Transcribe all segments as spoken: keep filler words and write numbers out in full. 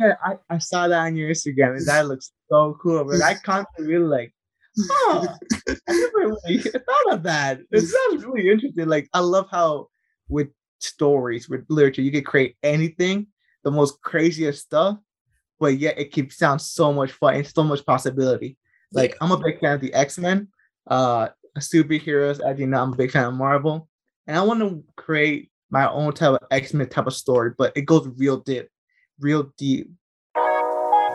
yeah, I, I saw that on your Instagram, and that looks so cool. But I constantly really like, oh, I never really thought of that. It sounds really interesting. Like, I love how with stories, with literature, you can create anything, the most craziest stuff, but yet it keeps sounds so much fun and so much possibility. Like, I'm a big fan of the X-Men, uh, superheroes. As you know, I'm a big fan of Marvel, and I want to create my own type of X-Men type of story, but it goes real deep, real deep.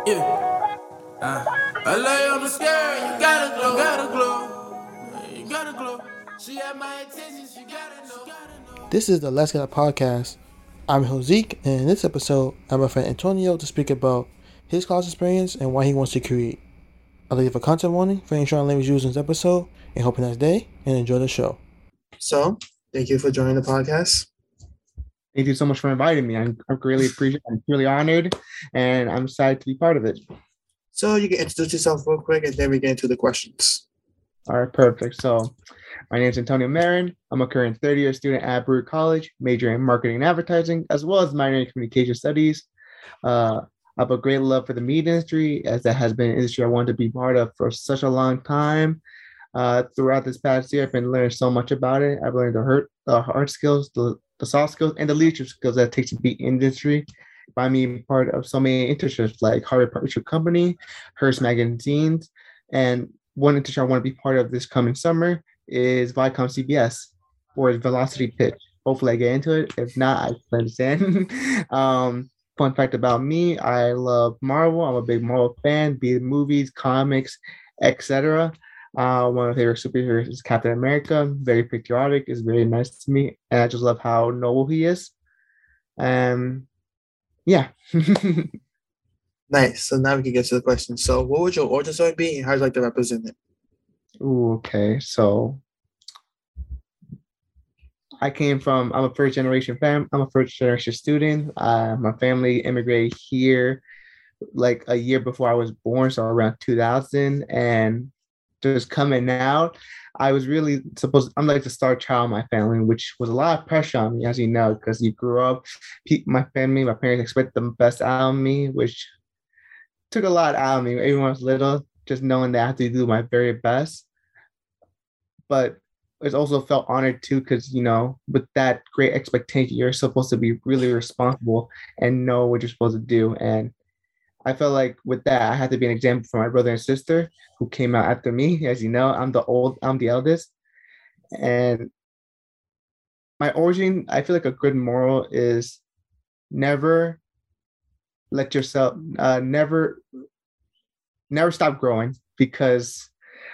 Yeah. Uh, I lay on the scale, you gotta glow, gotta glow, you gotta glow. She had my attention, she gotta know. This is the Let's Get Up podcast. I'm Hoseek, and in this episode, I'm my friend Antonio to speak about his college experience and why he wants to create. I'll leave a content warning for any strong language used in this episode, and hope you have a nice day and enjoy the show. So, thank you for joining the podcast. Thank you so much for inviting me. I'm, I really appreciate it. I'm really honored, and I'm excited to be part of it. So you can introduce yourself real quick, and then we get into the questions. All right, perfect. So my name is Antonio Marin. I'm a current third-year student at Baruch College, majoring in marketing and advertising, as well as minoring in communication studies. Uh, I have a great love for the media industry, as that has been an industry I wanted to be part of for such a long time. Uh, throughout this past year, I've been learning so much about it. I've learned the hard, the hard skills, the the soft skills, and the leadership skills that it takes to be in the industry by being part of so many internships like Harvard Partnership Company, Hearst Magazines, and one internship I want to be part of this coming summer is ViacomCBS, or Velocity Pitch. Hopefully I get into it. If not, I plan to send. um, fun fact about me, I love Marvel. I'm a big Marvel fan, be it movies, comics, et cetera. Uh, one of my favorite superheroes is Captain America. Very patriotic, is very nice to me, and I just love how noble he is. Um, yeah. Nice. So now we can get to the question. So, what would your origin story be, and how would you like to represent it? Ooh, okay. So, I came from. I'm a first generation fam. I'm a first generation student. Uh, my family immigrated here, like a year before I was born, so around two thousand, and just coming out, I was really supposed to, I'm like the star child in my family, which was a lot of pressure on me, as you know, because you grew up, my family, my parents expect the best out of me, which took a lot out of me. Everyone was little, just knowing that I have to do my very best. But it's also felt honored too, because, you know, with that great expectation, you're supposed to be really responsible and know what you're supposed to do. And I felt like with that, I had to be an example for my brother and sister who came out after me. As you know, I'm the old, I'm the eldest. And my origin, I feel like a good moral is never let yourself, uh, never, never stop growing, because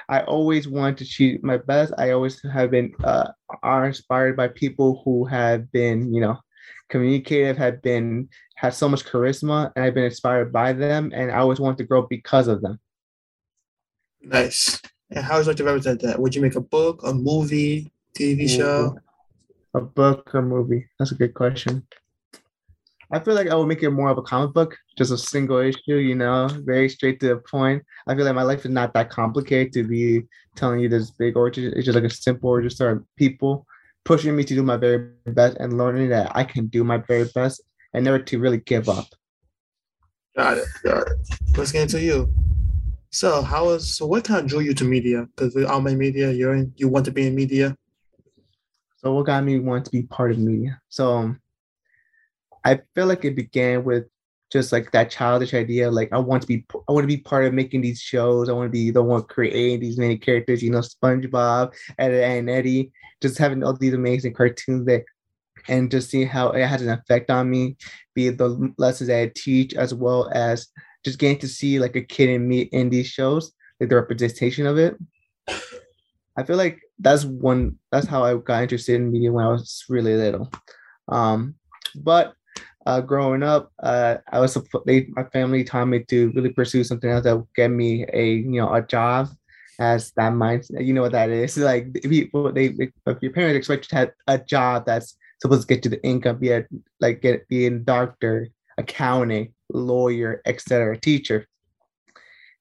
I always wanted to achieve my best. I always have been, uh, are inspired by people who have been, you know, communicative, have been, has so much charisma, and I've been inspired by them, and I always want to grow because of them. Nice. And how would you like to represent that? Would you make a book, a movie, T V show? A book, a movie. That's a good question. I feel like I would make it more of a comic book, just a single issue, you know, very straight to the point. I feel like my life is not that complicated to be telling you this big origin. It's just like a simple origin story of people pushing me to do my very best and learning that I can do my very best and never to really give up. Got it. Got it. Let's get into you. So, how was? So, what kind of drew you to media? Because with all my media, you're in, you want to be in media. So, what got me want to be part of media? So, um, I feel like it began with just like that childish idea. Like, I want to be, I want to be part of making these shows. I want to be the one creating these many characters. You know, SpongeBob, Ed, and Eddie. Just having all these amazing cartoons that, and just seeing how it has an effect on me, be it the lessons that I teach, as well as just getting to see like a kid in me in these shows, like the representation of it. I feel like that's one, that's how I got interested in media when I was really little. Um, but uh, growing up, uh, I was they, my family taught me to really pursue something else that would get me a you know a job. As that mindset, you know what that is. Like people, they, they if your parents expect you to have a job that's supposed to get you the income, be a like get be a doctor, accounting, lawyer, et cetera, teacher.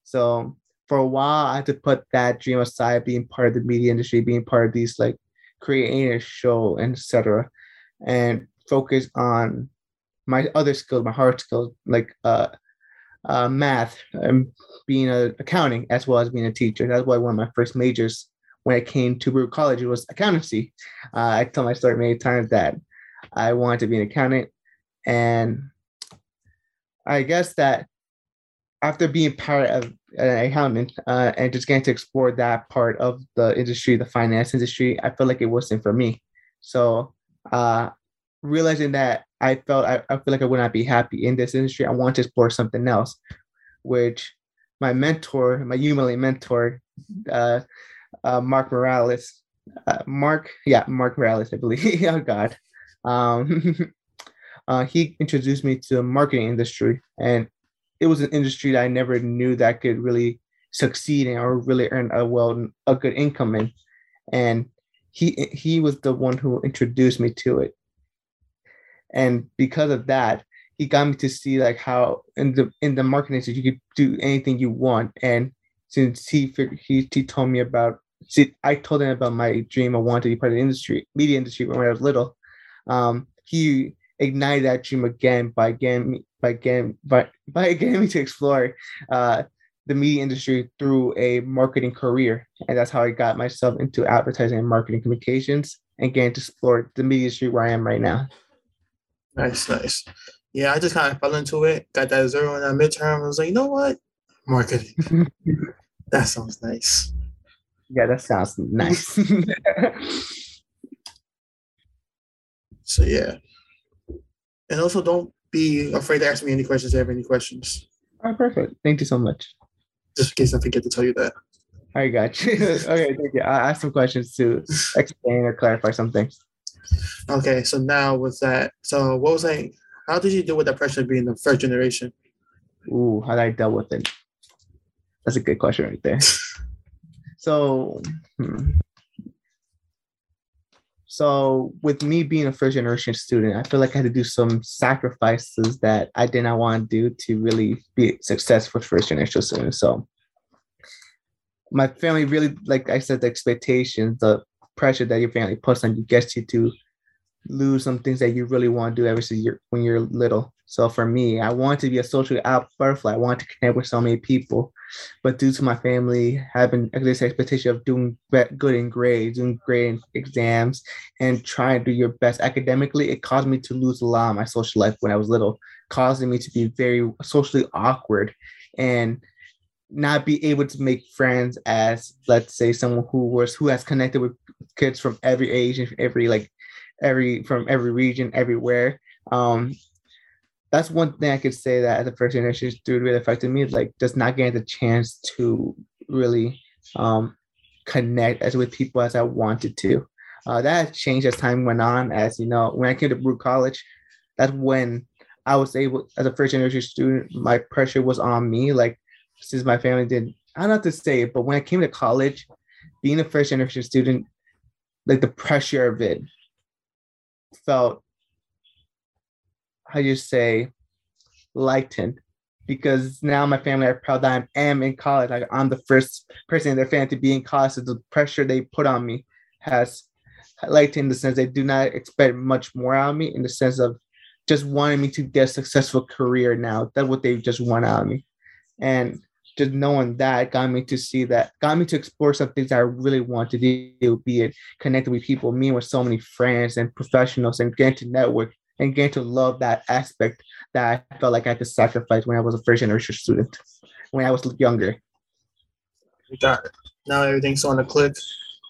So for a while, I had to put that dream aside, being part of the media industry, being part of these like creating a show, et cetera, and focus on my other skill, my hard skill, like uh, uh, math and being a accounting, as well as being a teacher. That's why one of my first majors when I came to Baruch College was accountancy. Uh, I tell my story many times that I wanted to be an accountant. And I guess that after being part of an accountant uh, and just getting to explore that part of the industry, the finance industry, I felt like it wasn't for me. So uh, realizing that I felt, I, I feel like I would not be happy in this industry. I want to explore something else, which my mentor, my humiliating mentor, uh, uh, Mark Morales, uh, Mark, yeah, Mark Morales, I believe. Oh God. Um, uh, he introduced me to the marketing industry, and it was an industry that I never knew that I could really succeed in or really earn a well, a good income in. And he he was the one who introduced me to it. And because of that, he got me to see like how in the in the marketing industry you could do anything you want. And since he figured, he he told me about, see, I told him about my dream. I wanted to be part of the industry, media industry, when I was little. Um, he ignited that dream again by getting me, by getting, by, by getting me to explore uh, the media industry through a marketing career. And that's how I got myself into advertising and marketing communications and getting to explore the media industry where I am right now. Nice, nice. Yeah, I just kind of fell into it, got that zero in that midterm. I was like, you know what? Marketing. That sounds nice. Yeah, that sounds nice. So, yeah. And also, don't be afraid to ask me any questions if you have any questions. All right, perfect. Thank you so much. Just in case I forget to tell you that. I got you. Okay, thank you. I'll ask some questions to explain or clarify something. Okay, so now with that, so what was I, how did you deal with the pressure of being the first generation? Ooh, how did I deal with it? That's a good question right there. So, hmm. So with me being a first generation student, I feel like I had to do some sacrifices that I did not want to do to really be successful first generation student. So my family really, like I said, the expectations, the pressure that your family puts on you gets you to lose some things that you really want to do every single year when you're little. So for me, I wanted to be a social butterfly. I wanted to connect with so many people, but due to my family having this expectation of doing good in grades, doing great in exams, and trying to do your best academically, it caused me to lose a lot of my social life when I was little, causing me to be very socially awkward and not be able to make friends as, let's say, someone who was who has connected with kids from every age and every like every from every region, everywhere. Um, that's one thing I could say that as a first generation student really affected me, is like just not getting the chance to really um, connect as with people as I wanted to. Uh, that changed as time went on. As you know, when I came to Baruch College, that's when I was able, as a first generation student, my pressure was on me. Like since my family did, I don't have to say it, but when I came to college, being a first generation student, like the pressure of it felt, how you say, lightened, because now my family are proud that I am in college. Like I'm the first person in their family to be in college. So the pressure they put on me has lightened in the sense they do not expect much more out of me, in the sense of just wanting me to get a successful career now. That's what they just want out of me. And just knowing that got me to see that, got me to explore some things I really want to do, be it connected with people, meeting with so many friends and professionals and getting to network, and getting to love that aspect that I felt like I could sacrifice when I was a first generation student, when I was younger. Got it. Now everything's on the click.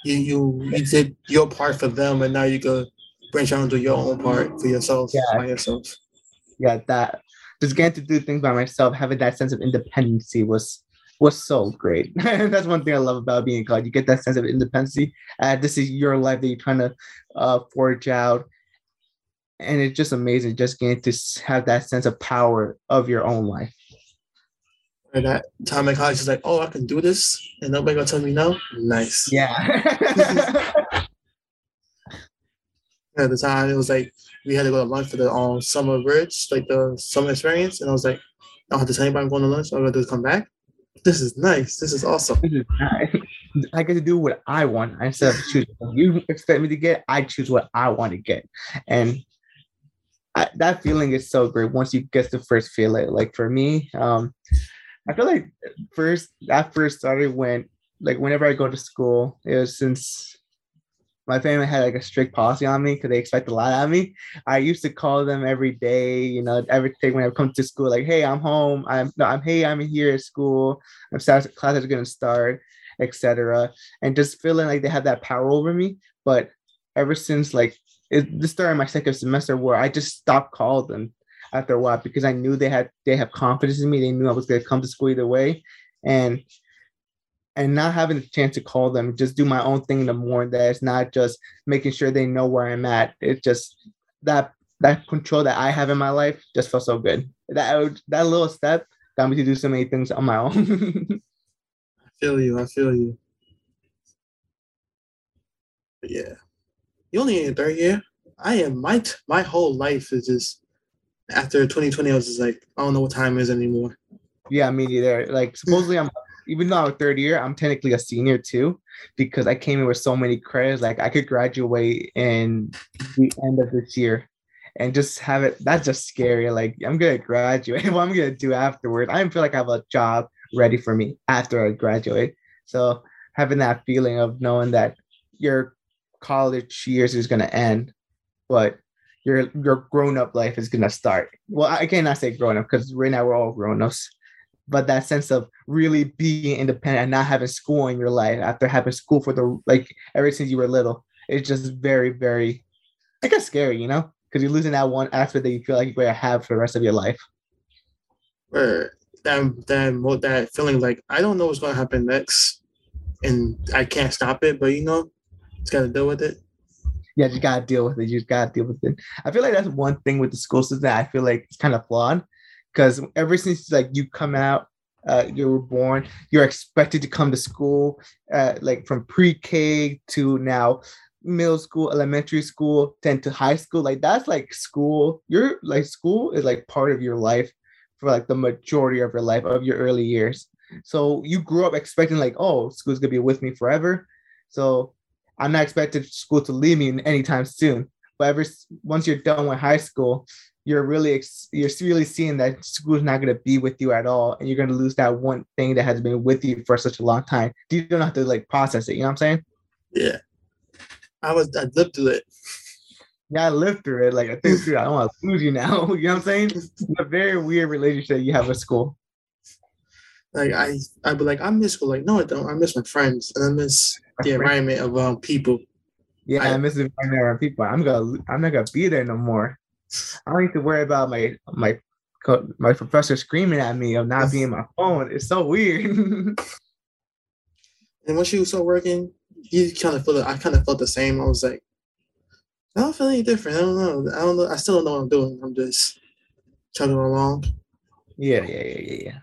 You you you did your part for them, and now you go branch out and do your own part for yourself, yeah. by yourself. Yeah, that just getting to do things by myself, having that sense of independency was was so great. That's one thing I love about being in college. You get that sense of independency. Uh, this is your life that you're trying to uh, forge out. And it's just amazing just getting to have that sense of power of your own life. And that time in college is like, oh, I can do this, and nobody gonna tell me no. Nice. Yeah. At the time, it was like we had to go to lunch for the um, summer bridge, like the summer experience, and I was like, I don't have to tell anybody I'm going to lunch. All I gotta do is come back. This is nice. This is awesome. This is nice. I get to do what I want instead of choosing what you expect me to get. I choose what I want to get, and I, that feeling is so great once you get to first feel it. Like for me, um, I feel like first that first started when, like, whenever I go to school, it was since my family had like a strict policy on me because they expect a lot out of me. I used to call them every day, you know, every day when I come to school, like, hey, I'm home. I'm no, I'm hey, I'm here at school. I'm starting, class is gonna start, et cetera. And just feeling like they have that power over me. But ever since like it, this started my second semester, where I just stopped calling them after a while because I knew they had they have confidence in me. They knew I was gonna come to school either way, and. And not having the chance to call them, just do my own thing in the morning. That it's not just making sure they know where I'm at. It's just that that control that I have in my life just felt so good. That that little step got me to do so many things on my own. I feel you. I feel you. But yeah, you only in third year. I am my t- my whole life is just after twenty twenty. I was just like, I don't know what time it is anymore. Yeah, me neither. Like supposedly I'm. Even though I'm third year, I'm technically a senior too, because I came in with so many credits. Like I could graduate in the end of this year and just have it. That's just scary. Like I'm going to graduate. What I'm going to do afterwards. I didn't feel like I have a job ready for me after I graduate. So having that feeling of knowing that your college years is going to end, but your, your grown-up life is going to start. Well, I cannot say grown-up because right now we're all grown-ups. But that sense of really being independent and not having school in your life after having school for the, like, ever since you were little, it's just very, very, I guess, scary, you know? Because you're losing that one aspect that you feel like you're going to have for the rest of your life. Or that, that, that feeling like, I don't know what's going to happen next, and I can't stop it, but, you know, just got to deal with it. Yeah, you got to deal with it. You just got to deal with it. I feel like that's one thing with the school system that I feel like it's kind of flawed. Because ever since like you come out, uh, you were born, you're expected to come to school, uh, like from pre-K to now middle school, elementary school, then to high school. Like that's like school. Your like school is like part of your life for like the majority of your life of your early years. So you grew up expecting like, oh, school's gonna be with me forever. So I'm not expected school to leave me anytime soon. But ever once you're done with high school, you're really you're really seeing that school's not going to be with you at all, and you're going to lose that one thing that has been with you for such a long time. You don't have to like process it. You know what I'm saying? Yeah, I was I lived through it. Yeah, I lived through it. Like I think through, I don't want to lose you now. You know what I'm saying? It's a very weird relationship you have with school. Like I I'd be like I miss school. Like no, I don't. I miss my friends and I miss the environment of um, people. Yeah, I, I miss the environment around people. I'm gonna I'm not gonna be there no more. I don't need to worry about my my my professor screaming at me of not being my phone. It's so weird. And once you start working, you kind of feel. I kind of felt the same. I was like, I don't feel any different. I don't know. I don't know. I still don't know what I'm doing. I'm just chugging along. Yeah, yeah, yeah, yeah, yeah.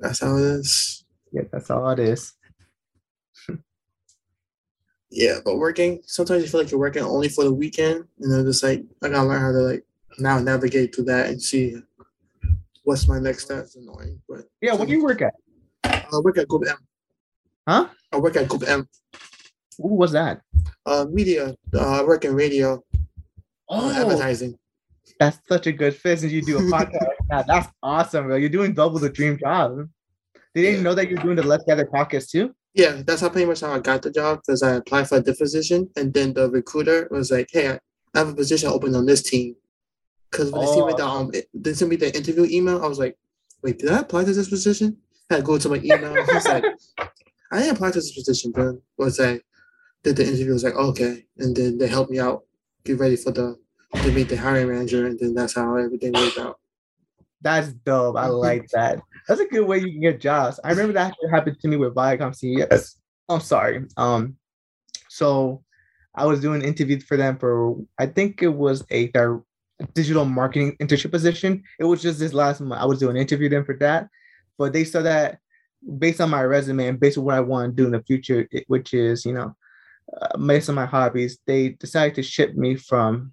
That's how it is. Yeah, that's all it is. Yeah, but working, sometimes you feel like you're working only for the weekend, and they're just like, I gotta learn how to like now navigate through that and see what's my next step. It's annoying, but yeah, what do you work at? I work at Group M. Huh? I work at Group M. Ooh, what's that? Uh, media. Uh, I work in radio. Oh, advertising. That's such a good fit since you do a podcast. Now, that's awesome, bro. You're doing double the dream job. They didn't yeah. know that you're doing the Let's Gather podcast too. Yeah, that's how pretty much how I got the job, because I applied for a different position, and then the recruiter was like, "Hey, I have a position open on this team." Because when oh. they sent me the um, they sent me the interview email, I was like, "Wait, did I apply to this position?" I had to go to my email. I was like, "I didn't apply to this position," but once I did the interview, I was like, oh, "Okay," and then they helped me out, get ready for the to meet the hiring manager, and then that's how everything worked out. That's dope. I like that. That's a good way you can get jobs. I remember that happened to me with ViacomCBS. I'm sorry. Um, so I was doing interviews for them for, I think it was a their digital marketing internship position. It was just this last month. I was doing an interview them for that. But they said that based on my resume and based on what I want to do in the future, it, which is, you know, uh, based on my hobbies, they decided to ship me from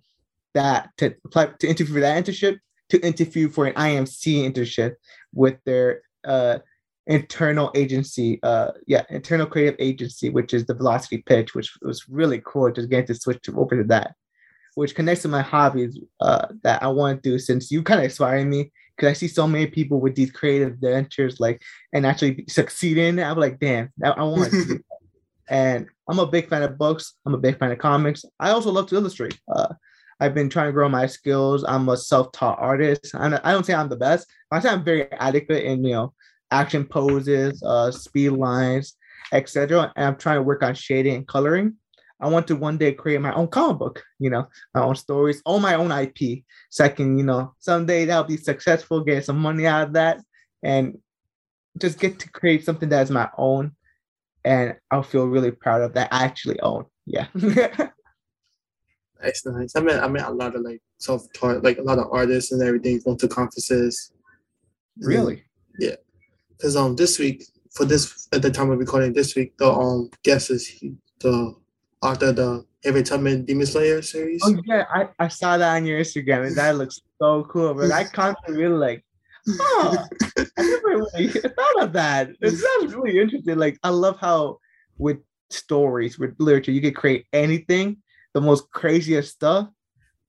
that to apply to interview for that internship to interview for an I M C internship with their uh, internal agency, uh, yeah, internal creative agency, which is the Velocity Pitch, which was really cool. Just getting to switch over to that. which connects to my hobbies uh, that I want to do, since you kind of inspired me, because I see so many people with these creative ventures, like, and actually succeed in it. I'm like, damn, I, I want to do that. And I'm a big fan of books. I'm a big fan of comics. I also love to illustrate. Uh, I've been trying to grow my skills. I'm a self-taught artist. I'm not, I don't say I'm the best. I say I'm very adequate in, you know, action poses, uh, speed lines, et cetera. And I'm trying to work on shading and coloring. I want to one day create my own comic book, you know, my own stories, all my own I P. So I can, you know, someday that'll be successful, get some money out of that, and just get to create something that is my own. And I'll feel really proud of that I actually own. Yeah. That's nice. I met, I met a lot of like self-taught, like a lot of artists and everything, going to conferences. Really? And, yeah. Because um, this week, for this, at the time of recording this week, the um guest is he, the author of the Harvey Tubman Demon Slayer series. Oh, yeah. I, I saw that on your Instagram, and that looks so cool. But I constantly really like, oh, I never really thought of that. It sounds really interesting. Like, I love how with stories, with literature, you can create anything, the most craziest stuff,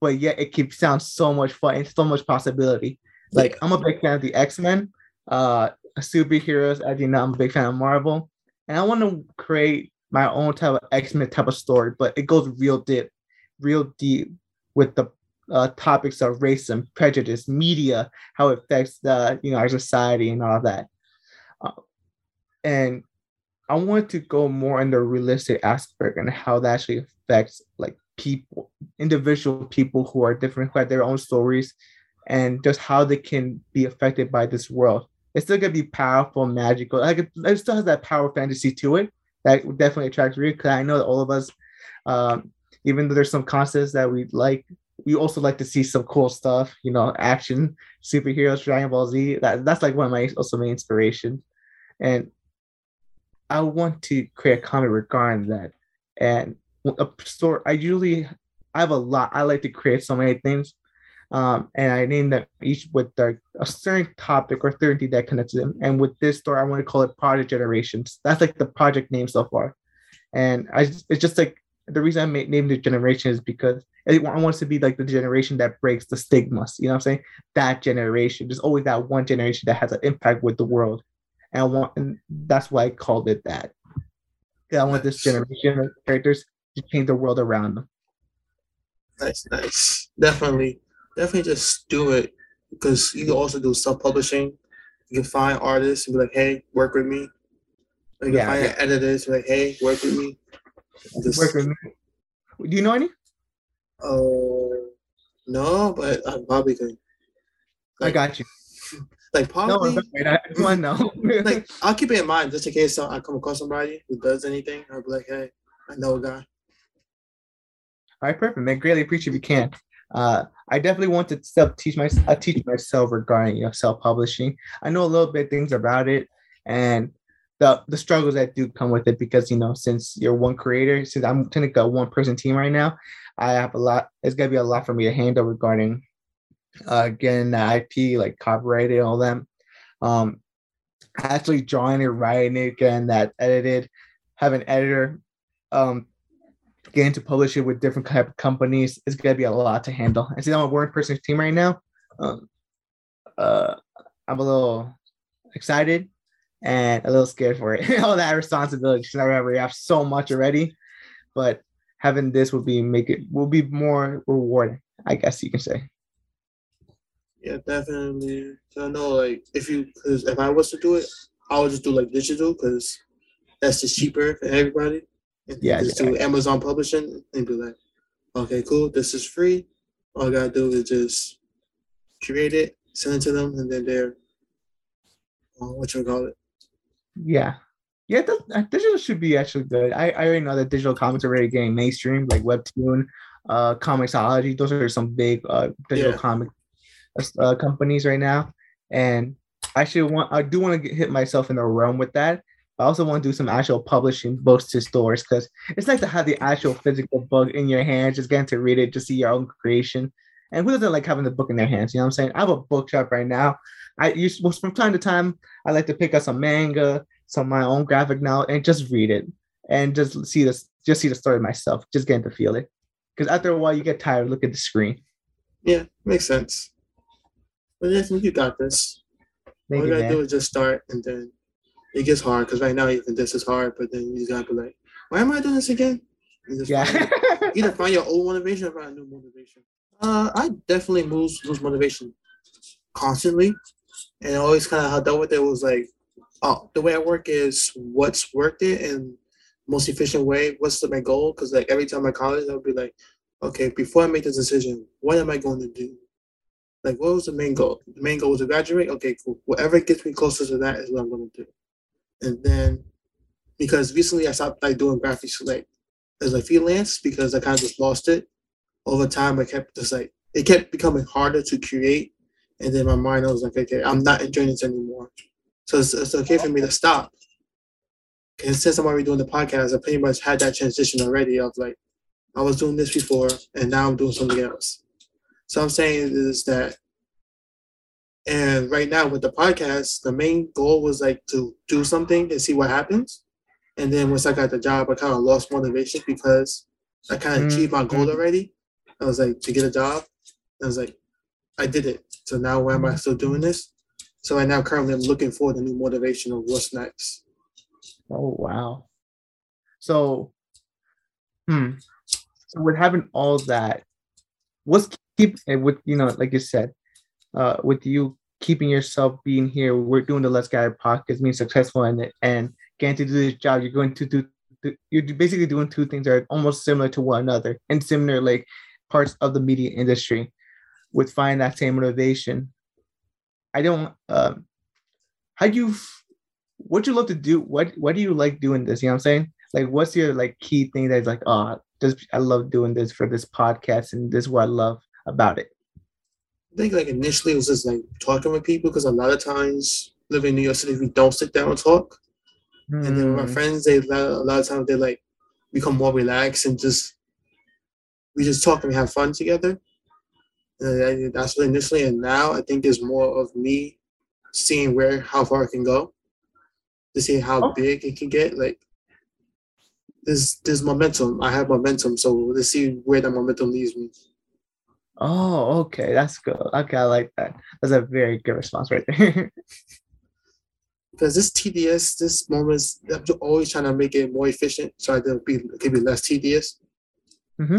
but yet it keeps sound so much fun and so much possibility. Like, I'm a big fan of the X-Men, uh, superheroes. As you know, I'm a big fan of Marvel, and I want to create my own type of X-Men type of story, but it goes real deep, real deep with the Uh, topics of racism, prejudice, media, how it affects the, you know, our society and all that. Uh, and I wanted to go more in the realistic aspect and how that actually affects like people, individual people who are different, who have their own stories, and just how they can be affected by this world. It's still gonna be powerful, magical. Like it, it still has that power fantasy to it that definitely attracts me. Because I know that all of us, um, even though there's some concepts that we like, we also like to see some cool stuff, you know, action, superheroes, Dragon Ball Z. That, that's like one of my also my inspiration. And I want to create a comic regarding that. And a story, I usually, I have a lot. I like to create so many things. Um, and I name them each with their, a certain topic or thirty that connects to them. And with this story, I want to call it Project Generations. That's like the project name so far. And I, it's just like, the reason I named it Generation is because I want us to be like the generation that breaks the stigmas. You know what I'm saying? That generation. There's always that one generation that has an impact with the world. And I want, and that's why I called it that. I want this generation of characters to change the world around them. Nice, nice. Definitely. Definitely just do it, because you can also do self-publishing. You can find artists and be like, hey, work with me. Or you can yeah, find yeah. editors and be like, hey, work with me. Just, work with me. Do you know any? Oh, uh, no, but I probably could. Like, I got you. Like probably. No, right. I just want to know. Like, I'll keep it in mind just in case I come across somebody who does anything. I'll be like, hey, I know a guy. All right, perfect, man. Greatly appreciate if you can. Uh, I definitely want to self teach myself. I teach myself regarding, you know, self publishing. I know a little bit things about it, and the the struggles that do come with it, because, you know, since you're one creator, since I'm technically a one person team right now, I have a lot, it's gonna be a lot for me to handle regarding uh getting the I P, like copyrighted, all that. Um actually drawing it, writing it, getting that edited, have an editor, um getting to publish it with different type of companies. It's gonna be a lot to handle. And since I'm a one person team right now, um uh I'm a little excited and a little scared for it. All that responsibility, because I already have so much already, but having this will be make it will be more rewarding, I guess you can say. Yeah, definitely. So I know, like, if you, because if I was to do it, I would just do like digital, because that's just cheaper for everybody. And yeah, just exactly. Do Amazon publishing and be like, okay, cool, this is free. All I gotta do is just create it, send it to them, and then they're uh, what you call it. Yeah. Yeah, that, digital should be actually good. I, I already know that digital comics are already getting mainstream, like Webtoon, uh, Comixology. Those are some big uh, digital yeah. comic uh, companies right now. And I should want, I do want to hit myself in the realm with that. I also want to do some actual publishing books to stores, because it's nice to have the actual physical book in your hands, just getting to read it, just see your own creation. And who doesn't like having the book in their hands? You know what I'm saying? I have a bookshop right now. I use from time to time, I like to pick up some manga, some of my own graphic novel, and just read it and just see this, just see the story myself, just getting to feel it. Because after a while, you get tired. Look at the screen. Yeah, makes sense. But yes, you got this. Thank All you, you gotta man. do is just start, and then it gets hard. Because right now, even this is hard. But then you just gotta be like, why am I doing this again? And just yeah. find your, either find your old motivation or find a new motivation. Uh, I definitely lose lose motivation constantly, and I always kind of how dealt with it was like, oh, the way I work is what's worked it and most efficient way. What's the, my goal? Because like every time I college, I'll be like, okay, before I make this decision, what am I going to do? Like, what was the main goal? The main goal was to graduate. Okay, cool. Whatever gets me closer to that is what I'm going to do. And then, because recently I stopped like doing graphics like as a freelance because I kind of just lost it. Over time, I kept just like it kept becoming harder to create, and then my mind I was like, okay, I'm not enjoying this anymore. So it's, it's okay for me to stop. And since I'm already doing the podcast, I pretty much had that transition already of like, I was doing this before, and now I'm doing something else. So I'm saying is that, and right now with the podcast, the main goal was like to do something and see what happens. And then once I got the job, I kind of lost motivation because I kind of achieved my goal already. I was like, to get a job, I was like, I did it. So now why am I still doing this? So right now, currently, I'm looking for the new motivation of what's next. Oh, wow. So, hmm. So with having all that, what's keep, and with, you know, like you said, uh, with you keeping yourself being here, we're doing the Let's Get Podcast, being successful in it, and getting to do this job, you're going to do, you're basically doing two things that are almost similar to one another and similar, like, parts of the media industry would find that same motivation. I don't, um, how do you, what you love to do? What, what do you like doing this? You know what I'm saying? Like, what's your like key thing that's like, oh, just, I love doing this for this podcast and this is what I love about it. I think like initially it was just like talking with people because a lot of times living in New York City, we don't sit down and talk. Mm. And then with my friends, they, a lot of times they like become more relaxed and just, we just talk and we have fun together. And that's what initially, and now I think there's more of me seeing where, how far it can go, to see how oh. big it can get. Like, there's, there's momentum. I have momentum, so let's see where that momentum leads me. Oh, okay. That's good. Okay, I like that. That's a very good response right there. Because this tedious, this moment, I'm always trying to make it more efficient so I can be, it can be less tedious. Mm-hmm.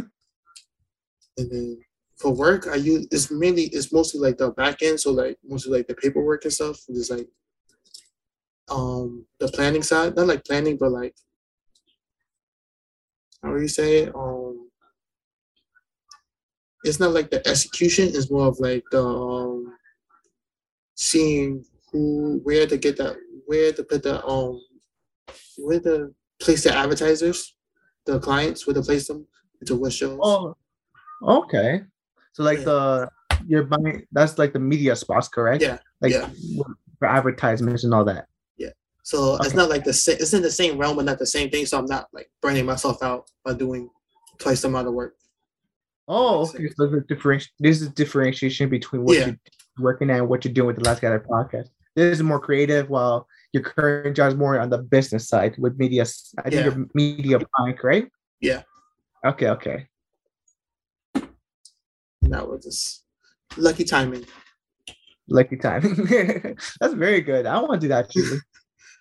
And then for work, I use, it's mainly, it's mostly like the back end. So like mostly like the paperwork and stuff. And just like um, the planning side, not like planning, but like, how do you say it? Um, it's not like the execution, it's more of like the um, seeing who, where to get that, where to put the, um, where to place the advertisers, the clients, where to place them into what shows. Oh. Okay, so like yeah. the you're buying that's like the media spots, correct? Yeah, like yeah. for advertisements and all that. Yeah, so okay. it's not like the it's in the same realm, but not the same thing. So I'm not like burning myself out by doing twice the amount of work. Oh, okay. So this is, differenti- this is differentiation between what yeah. you're working at and what you're doing with the Last Guy Podcast. This is more creative, while your current job is more on the business side with media. I think yeah. you're media buying, correct? Yeah. Okay. Okay. That was just lucky timing. Lucky timing. That's very good. I want to do that too.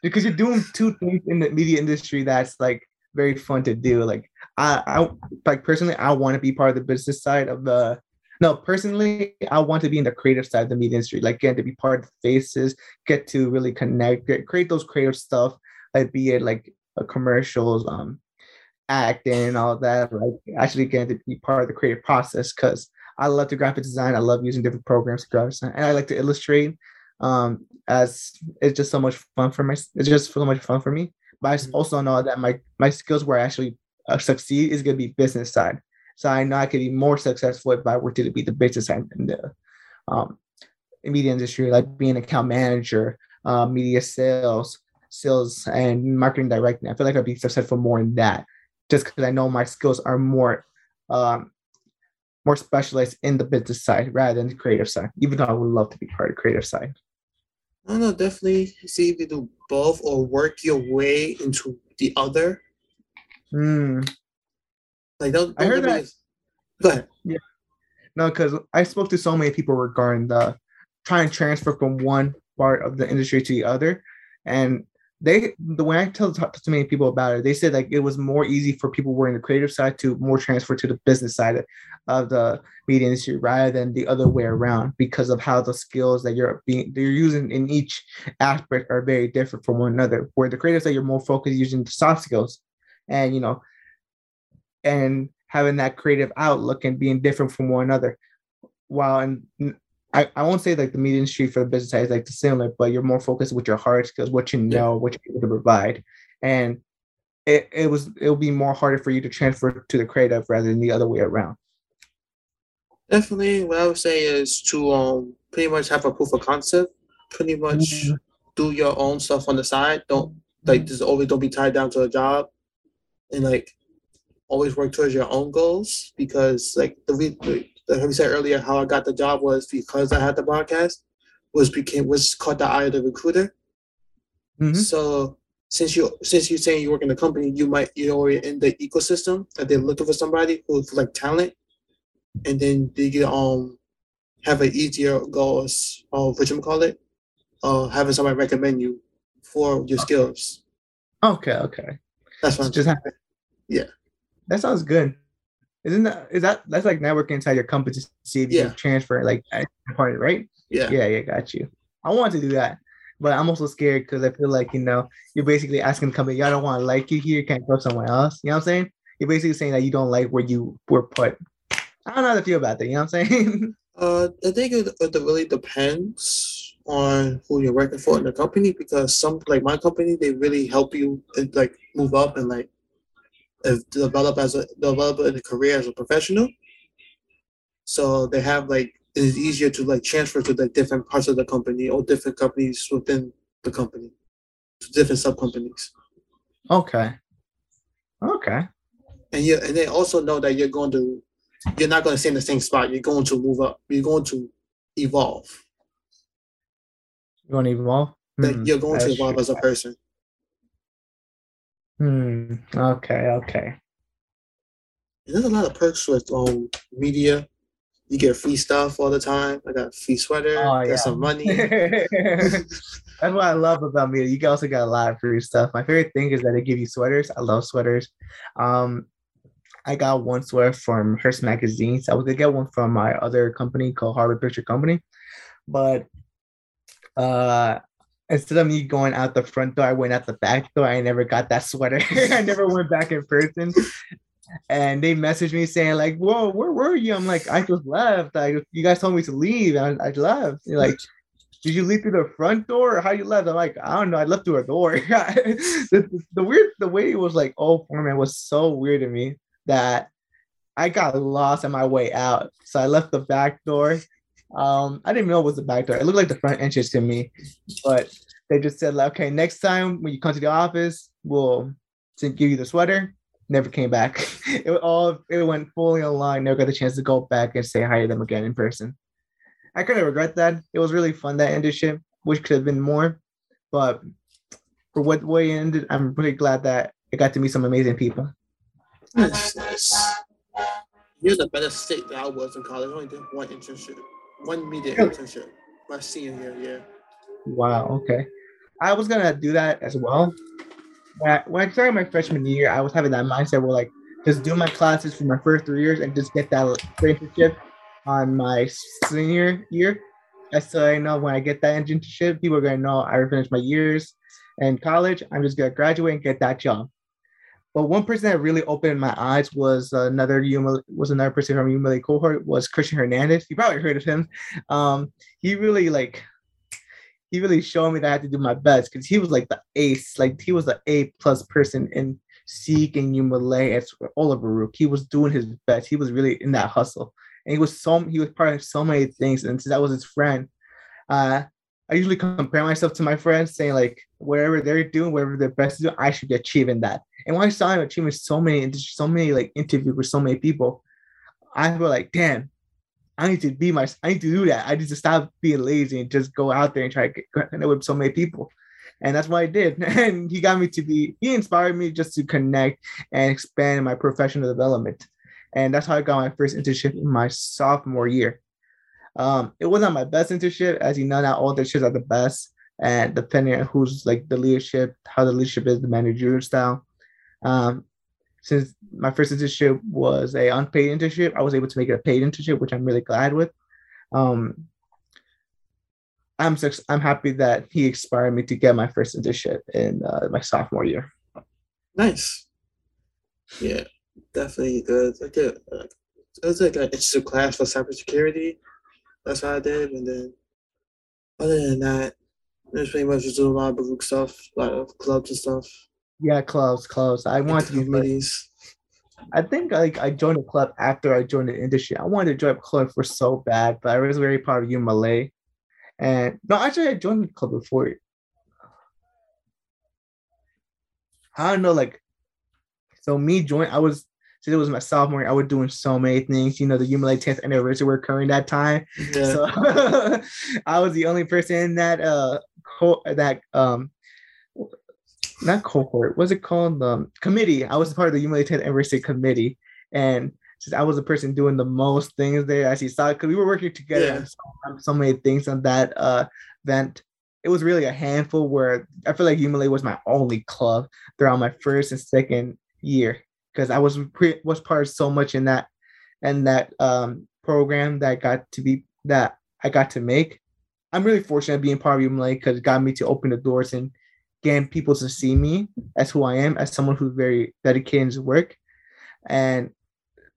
Because you're doing two things in the media industry that's like very fun to do. Like I, I like personally, I want to be part of the business side of the no, personally, I want to be in the creative side of the media industry. Like get to be part of the faces, get to really connect, get, create those creative stuff, like be it like a commercials, um, acting and all that. Like actually getting to be part of the creative process because I love to graphic design. I love using different programs to graphic design, and I like to illustrate. Um, as it's just so much fun for my, it's just so much fun for me. But I also know that my my skills where I actually uh, succeed is gonna be business side. So I know I could be more successful if I were to be the business side in the um, media industry, like being an account manager, uh, media sales, sales and marketing directing. I feel like I'd be successful more in that, just because I know my skills are more. Um, more specialized in the business side rather than the creative side, even though I would love to be part of the creative side. I don't know, definitely see if you do both or work your way into the other. Mm. Like, don't, don't I heard that. Be, Go ahead. Yeah. No, because I spoke to so many people regarding the trying to transfer from one part of the industry to the other, and they the when I tell talk to many people about it, they said like it was more easy for people who were in the creative side to more transfer to the business side of the media industry rather than the other way around, because of how the skills that you're being that you're using in each aspect are very different from one another. Where the creative side, you're more focused using the soft skills, and you know, and having that creative outlook and being different from one another. While and I, I won't say like the media industry for the business side is like the similar, but you're more focused with your hard skills, what you know, yeah. what you're able to provide. And it, it was it'll be more harder for you to transfer to the creative rather than the other way around. Definitely. What I would say is to um pretty much have a proof of concept. Pretty much mm-hmm. do your own stuff on the side. Don't like just always don't be tied down to a job, and like always work towards your own goals, because like the we like we said earlier, how I got the job was because I had the broadcast, was became was caught the eye of the recruiter. Mm-hmm. So since you since you're saying you work in the company, you might you're already in the ecosystem that they're looking for somebody who's like talent, and then they get um have an easier goal of what you call it, uh having somebody recommend you for your skills. Okay, okay, that's what I'm just happened. Yeah. That sounds good. Isn't that is that that's like networking inside your company to see if yeah. you can transfer like part, right? Yeah. Yeah, yeah, got you. I want to do that, but I'm also scared because I feel like, you know, you're basically asking the company, y'all don't want to like you here, can't go somewhere else. You know what I'm saying? You're basically saying that you don't like where you were put. I don't know how to feel about that, you know what I'm saying? Uh I think it, it really depends on who you're working for in the company, because some like my company, they really help you like move up and like develop as a developer in a career as a professional. So they have like it is easier to like transfer to like different parts of the company or different companies within the company to different sub companies. Okay. Okay. And you and they also know that you're going to you're not going to stay in the same spot. You're going to move up. You're going to evolve. You're going to evolve? Like you're going to evolve as a person. Hmm. Okay. Okay. There's a lot of perks with um media. You get free stuff all the time. I got a free sweater. Oh, I got yeah. some money. That's what I love about media. You also got a lot of free stuff. My favorite thing is that they give you sweaters. I love sweaters. Um, I got one sweater from Hearst Magazines. I was gonna get one from my other company called Harvard Partnership Company, but uh. Instead of me going out the front door, I went out the back door. I never got that sweater. I never went back in person. And they messaged me saying like, whoa, where were you? I'm like, I just left. I, you guys told me to leave. I, I left. They're like, did you leave through the front door or how you left? I'm like, I don't know. I left through a door. the, the weird, the way it was like, oh, man, was so weird to me that I got lost on my way out. So I left the back door. Um, I didn't know it was the back door. It looked like the front entrance to me, but they just said, like, okay, next time when you come to the office, we'll give you the sweater. Never came back. It all it went fully online. Never got the chance to go back and say hi to them again in person. I kind of regret that. It was really fun, that internship, which could have been more, but for what way it ended, I'm really glad that I got to meet some amazing people. That's nice. You're the better state that I was in college. I only did one internship. One media internship, my senior year, yeah. Wow, okay. I was gonna do that as well. When I started my freshman year, I was having that mindset where like, just do my classes for my first three years and just get that internship on my senior year. That's so I know when I get that internship, people are gonna know I finished my years in college. I'm just gonna graduate and get that job. But one person that really opened my eyes was another was another person from U M L A cohort was Christian Hernandez. You probably heard of him. Um, he really like he really showed me that I had to do my best, because he was like the ace, like he was the A plus person in Hoseek and U M L A as all of Baruch. He was doing his best. He was really in that hustle, and he was so he was part of so many things. And since I was his friend, uh, I usually compare myself to my friends, saying like whatever they're doing, whatever they're best to do, I should be achieving that. And when I saw him achieving so many, so many like interviews with so many people, I was like, damn, I need to be my, I need to do that. I need to stop being lazy and just go out there and try to get connected with so many people. And that's what I did. And he got me to be, he inspired me just to connect and expand my professional development. And that's how I got my first internship in my sophomore year. Um, it wasn't my best internship. As you know, not all internships are the best. And depending on who's like the leadership, how the leadership is, the managerial style. Um, since my first internship was an unpaid internship, I was able to make it a paid internship, which I'm really glad with. Um, I'm so, I'm happy that he inspired me to get my first internship in uh, my sophomore year. Nice. Yeah, definitely good. It's like a, it was like an internship class for cybersecurity. That's what I did. And then other than that, there's pretty much just a lot of Baruch stuff, a lot of clubs and stuff. Yeah, clubs, clubs. I wanted to be I think like I joined a club after I joined the industry. I wanted to join a club for so bad, but I was very part of U M L A. And no, actually I joined the club before it. I don't know, like so me join I was since it was my sophomore year, I was doing so many things. You know, the U M L A tenth anniversary were occurring that time. Yeah. So I was the only person in that uh co- that um not cohort, what's it called? Um committee. I was part of the U M L A tenth anniversary committee. And since I was the person doing the most things there, I actually saw it because we were working together yeah. on, so, on so many things on that uh, event. It was really a handful where I feel like U M L A was my only club throughout my first and second year because I was pre- was part of so much in that and that um, program that got to be that I got to make. I'm really fortunate being part of U M L A because it got me to open the doors and getting people to see me as who I am, as someone who's very dedicated to work. And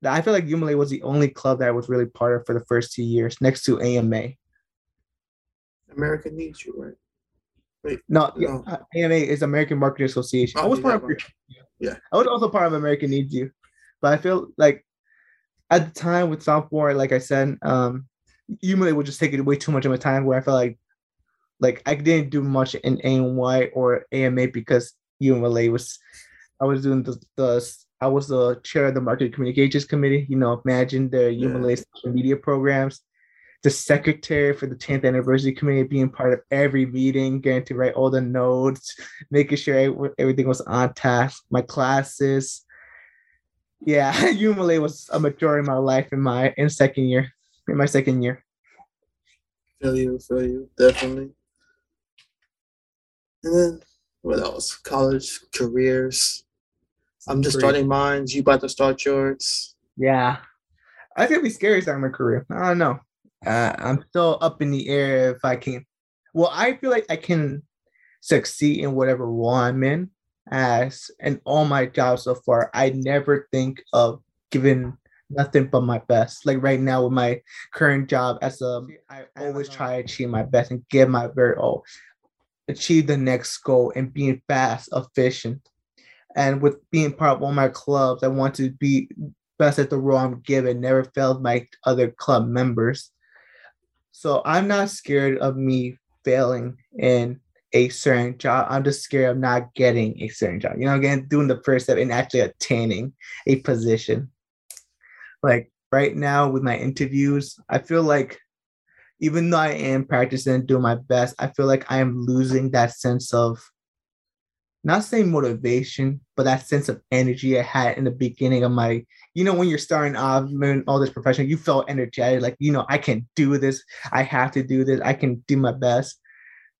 I feel like U M L A was the only club that I was really part of for the first two years, next to A M A. America Needs You, right? Wait, no, no. Yeah, A M A is American Marketing Association. Oh, I was part of, yeah. I was also part of America Needs You, but I feel like at the time with sophomore, like I said, um, U M L A would just take it way too much of my time. Where I felt like, like I didn't do much in A M Y or A M A because U M L A was, I was doing the the. I was the chair of the Marketing Communications Committee. You know, imagine the U M L A social media programs, the secretary for the tenth anniversary committee being part of every meeting, getting to write all the notes, making sure everything was on task, my classes. Yeah, U M L A was a majority of my life in my in second year, in my second year. Feel you, feel you, definitely. And then what else? College, careers. I'm just starting mine. You about to start yours? Yeah, I think it'd be scary starting my career. I don't know. Uh, I'm still up in the air if I can. Well, I feel like I can succeed in whatever role I'm in. As in all my jobs so far, I never think of giving nothing but my best. Like right now with my current job, as a I always try to achieve my best and give my very all, achieve the next goal, and being fast, efficient. And with being part of all my clubs, I want to be best at the role I'm given, never failed my other club members. So I'm not scared of me failing in a certain job. I'm just scared of not getting a certain job. You know, again, doing the first step and actually attaining a position. Like right now with my interviews, I feel like even though I am practicing and doing my best, I feel like I am losing that sense of not saying motivation, but that sense of energy I had in the beginning of my, you know, when you're starting off in all this profession, you felt energetic, like, you know, I can do this. I have to do this. I can do my best.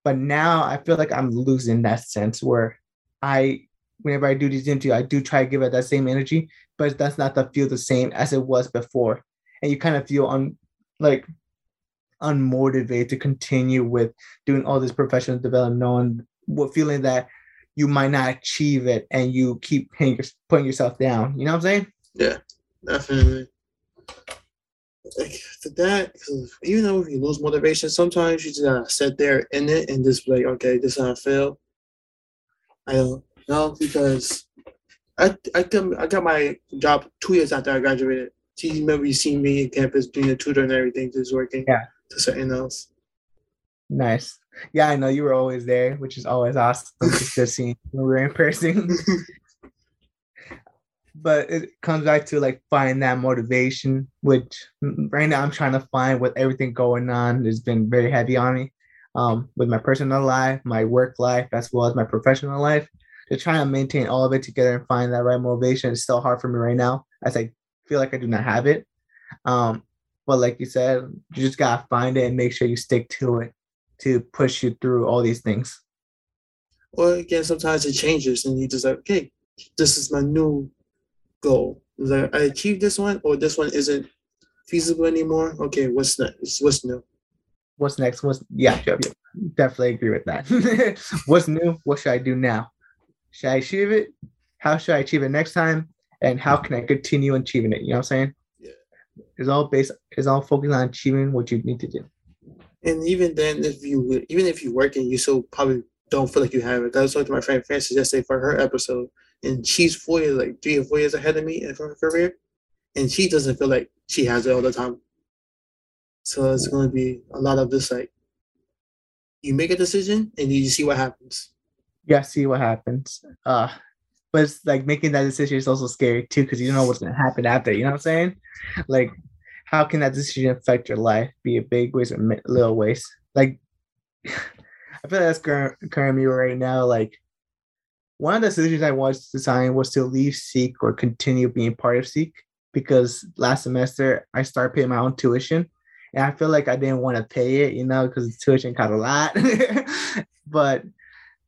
But now I feel like I'm losing that sense where I, whenever I do these interviews, I do try to give it that same energy, but that's not the feel the same as it was before. And you kind of feel un, like unmotivated to continue with doing all this professional development, knowing what feeling that you might not achieve it and you keep putting yourself down. You know what I'm saying? Yeah, definitely. Like for that, even though you lose motivation, sometimes you just gotta sit there in it and just be like, okay, this is how I feel. I don't know because I I come I got my job two years after I graduated. So you remember you seen me in campus doing the tutor and everything, just working yeah. to something else. Nice. Yeah, I know you were always there, which is always awesome. Just seeing when we were in person. But it comes back to like finding that motivation, which right now I'm trying to find with everything going on. It's been very heavy on me um, with my personal life, my work life, as well as my professional life. To try and maintain all of it together and find that right motivation is still hard for me right now as I feel like I do not have it. Um, but like you said, you just got to find it and make sure you stick to it to push you through all these things. Well, again, sometimes it changes and you just like, okay, this is my new goal. Like, I achieved this one, or this one isn't feasible anymore. Okay, what's next? What's new? What's next? What's yeah, yeah, yeah. Definitely agree with that. What's new? What should I do now? Should I achieve it? How should I achieve it next time? And how can I continue achieving it? You know what I'm saying? Yeah. It's all based, it's all focused on achieving what you need to do. And even then, if you even if you work and you still probably don't feel like you have it. I was talking to my friend Frances yesterday for her episode, and she's four years, like three or four years ahead of me in her career, and she doesn't feel like she has it all the time. So it's going to be a lot of this, like, you make a decision and you see what happens. Yeah, see what happens. Uh, but it's like making that decision is also scary too, because you don't know what's going to happen after. You know what I'm saying? Like, how can that decision affect your life? Be it big ways or little ways? Like, I feel like that's current me right now. Like, one of the decisions I was deciding was to leave Seek or continue being part of Seek, because last semester I started paying my own tuition, and I feel like I didn't want to pay it, you know, because the tuition cost a lot. But,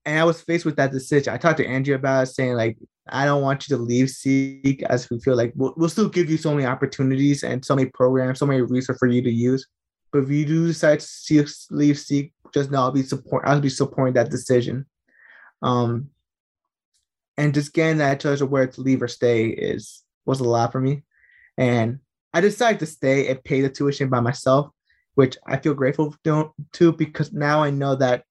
and I was faced with that decision. I talked to Andrea about it, saying like, I don't want you to leave Seek, as we feel like we'll, we'll still give you so many opportunities and so many programs, so many resources for you to use. But if you do decide to leave Seek, just know I'll be support. I'll be supporting that decision, um, and just getting that choice of where to leave or stay is was a lot for me. And I decided to stay and pay the tuition by myself, which I feel grateful to, because now I know that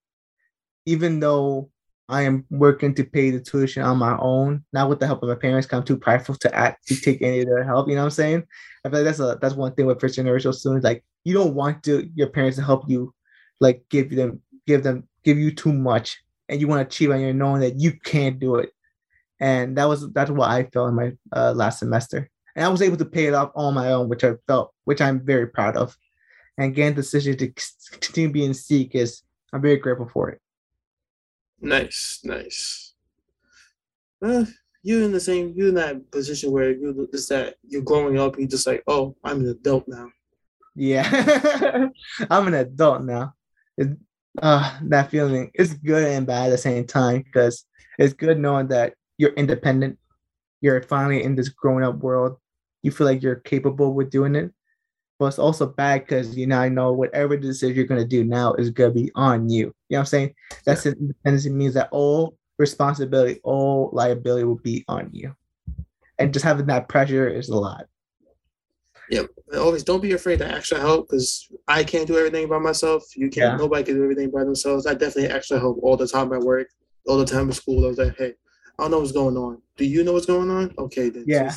even though I am working to pay the tuition on my own, not with the help of my parents, because I'm too prideful to act to take any of their help. You know what I'm saying? I feel like that's a that's one thing with first generation students. Like, you don't want to your parents to help you. Like give them, give them, give you too much, and you want to achieve on your own, knowing that you can't do it. And that was that's what I felt in my uh, last semester, and I was able to pay it off on my own, which I felt, which I'm very proud of. And again, the decision to continue being Seek is, I'm very grateful for it. Nice, nice. Well, you're in the same, you're in that position where you is that you're growing up, you're just like, oh, I'm an adult now. Yeah, I'm an adult now. It, uh, that feeling is good and bad at the same time, because it's good knowing that you're independent. You're finally in this grown up world. You feel like you're capable with doing it. But it's also bad because you now know whatever decision you're going to do now is going to be on you. You know what I'm saying? That's it. Independence means that all responsibility, all liability will be on you. And just having that pressure is a lot. Yeah, always don't be afraid to ask for help, because I can't do everything by myself. You can't. Yeah. Nobody can do everything by themselves. I definitely ask for help all the time at work, all the time at school. I was like, hey, I don't know what's going on. Do you know what's going on? Okay, then. Yeah,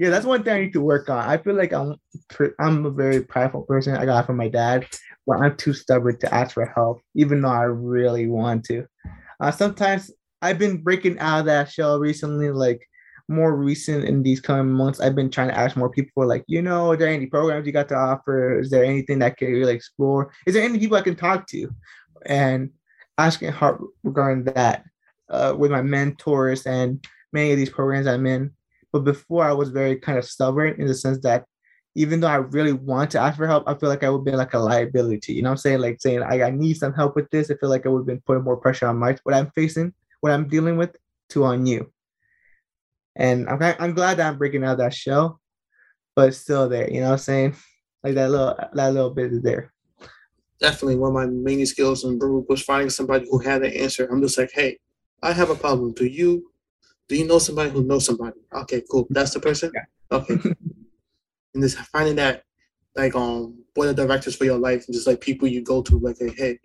yeah, that's one thing I need to work on. I feel like I'm I'm a very prideful person. I got it from my dad, but I'm too stubborn to ask for help, even though I really want to. Uh, sometimes I've been breaking out of that shell recently, like. More recent in these coming months, I've been trying to ask more people, like, you know, are there any programs you got to offer? Is there anything that I can really explore? Is there any people I can talk to? And asking hard regarding that uh, with my mentors and many of these programs I'm in. But before, I was very kind of stubborn in the sense that even though I really want to ask for help, I feel like I would be like a liability. You know what I'm saying? Like saying, I, I need some help with this. I feel like I would have been putting more pressure on my what I'm facing, what I'm dealing with, to on you. And I'm I'm glad that I'm breaking out of that shell, but it's still there. You know what I'm saying? Like that little that little bit is there. Definitely one of my main skills in Baruch was finding somebody who had an answer. I'm just like, hey, I have a problem. Do you do you know somebody who knows somebody? Okay, cool. That's the person? Yeah. Okay. And just finding that, like, um, what are directors for your life, and just like people you go to, like, hey, hey,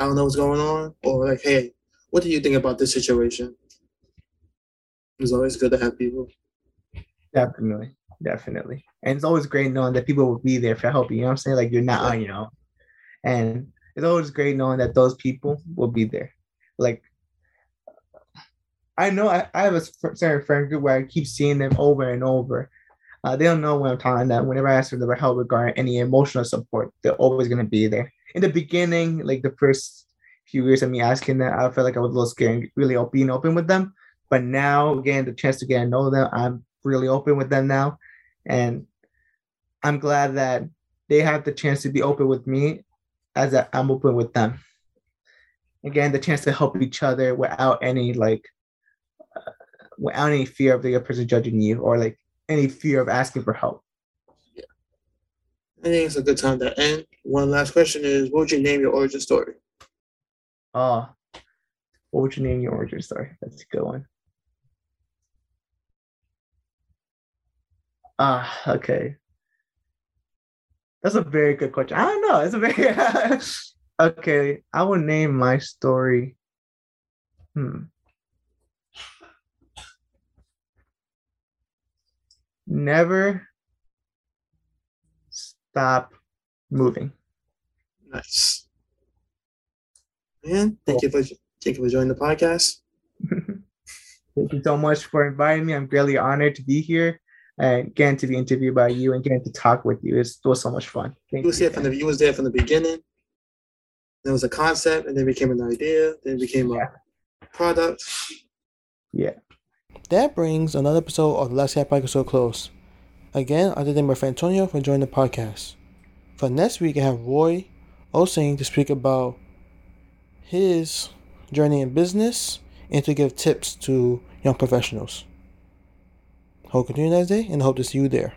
I don't know what's going on, or like, hey, what do you think about this situation? It's always good to have people. Definitely, definitely. And it's always great knowing that people will be there for help you. You know what I'm saying? Like, you're not on your own. And it's always great knowing that those people will be there. Like, I know I, I have a certain friend group where I keep seeing them over and over. Uh, they don't know when I'm talking about. Whenever I ask them for help regarding any emotional support, they're always going to be there. In the beginning, like the first few years of me asking that, I felt like I was a little scared and really being open with them. But now, again, the chance to get to know them, I'm really open with them now. And I'm glad that they have the chance to be open with me as I'm open with them. Again, the chance to help each other without any like, uh, without any fear of the other person judging you or like any fear of asking for help. Yeah, I think it's a good time to end. One last question is, what would you name your origin story? Oh, uh, what would you name your origin story? That's a good one. Ah, uh, okay. That's a very good question. I don't know. It's a very... Okay, I will name my story. Hmm. Never stop moving. Nice. Man, thank cool. you for thank you for joining the podcast. Thank you so much for inviting me. I'm greatly honored to be here. And again, to be interviewed by you and getting to talk with you. It was so much fun. Thank you, was you, from the, you was there from the beginning. There was a concept, and then became an idea, then became yeah. a product. Yeah. That brings another episode of the Let's Chat Podcast to a close. Again, I'd like to thank my friend Antonio for joining the podcast. For next week, I have Roy Osing to speak about his journey in business and to give tips to young professionals. Hope you continue next day, and hope to see you there.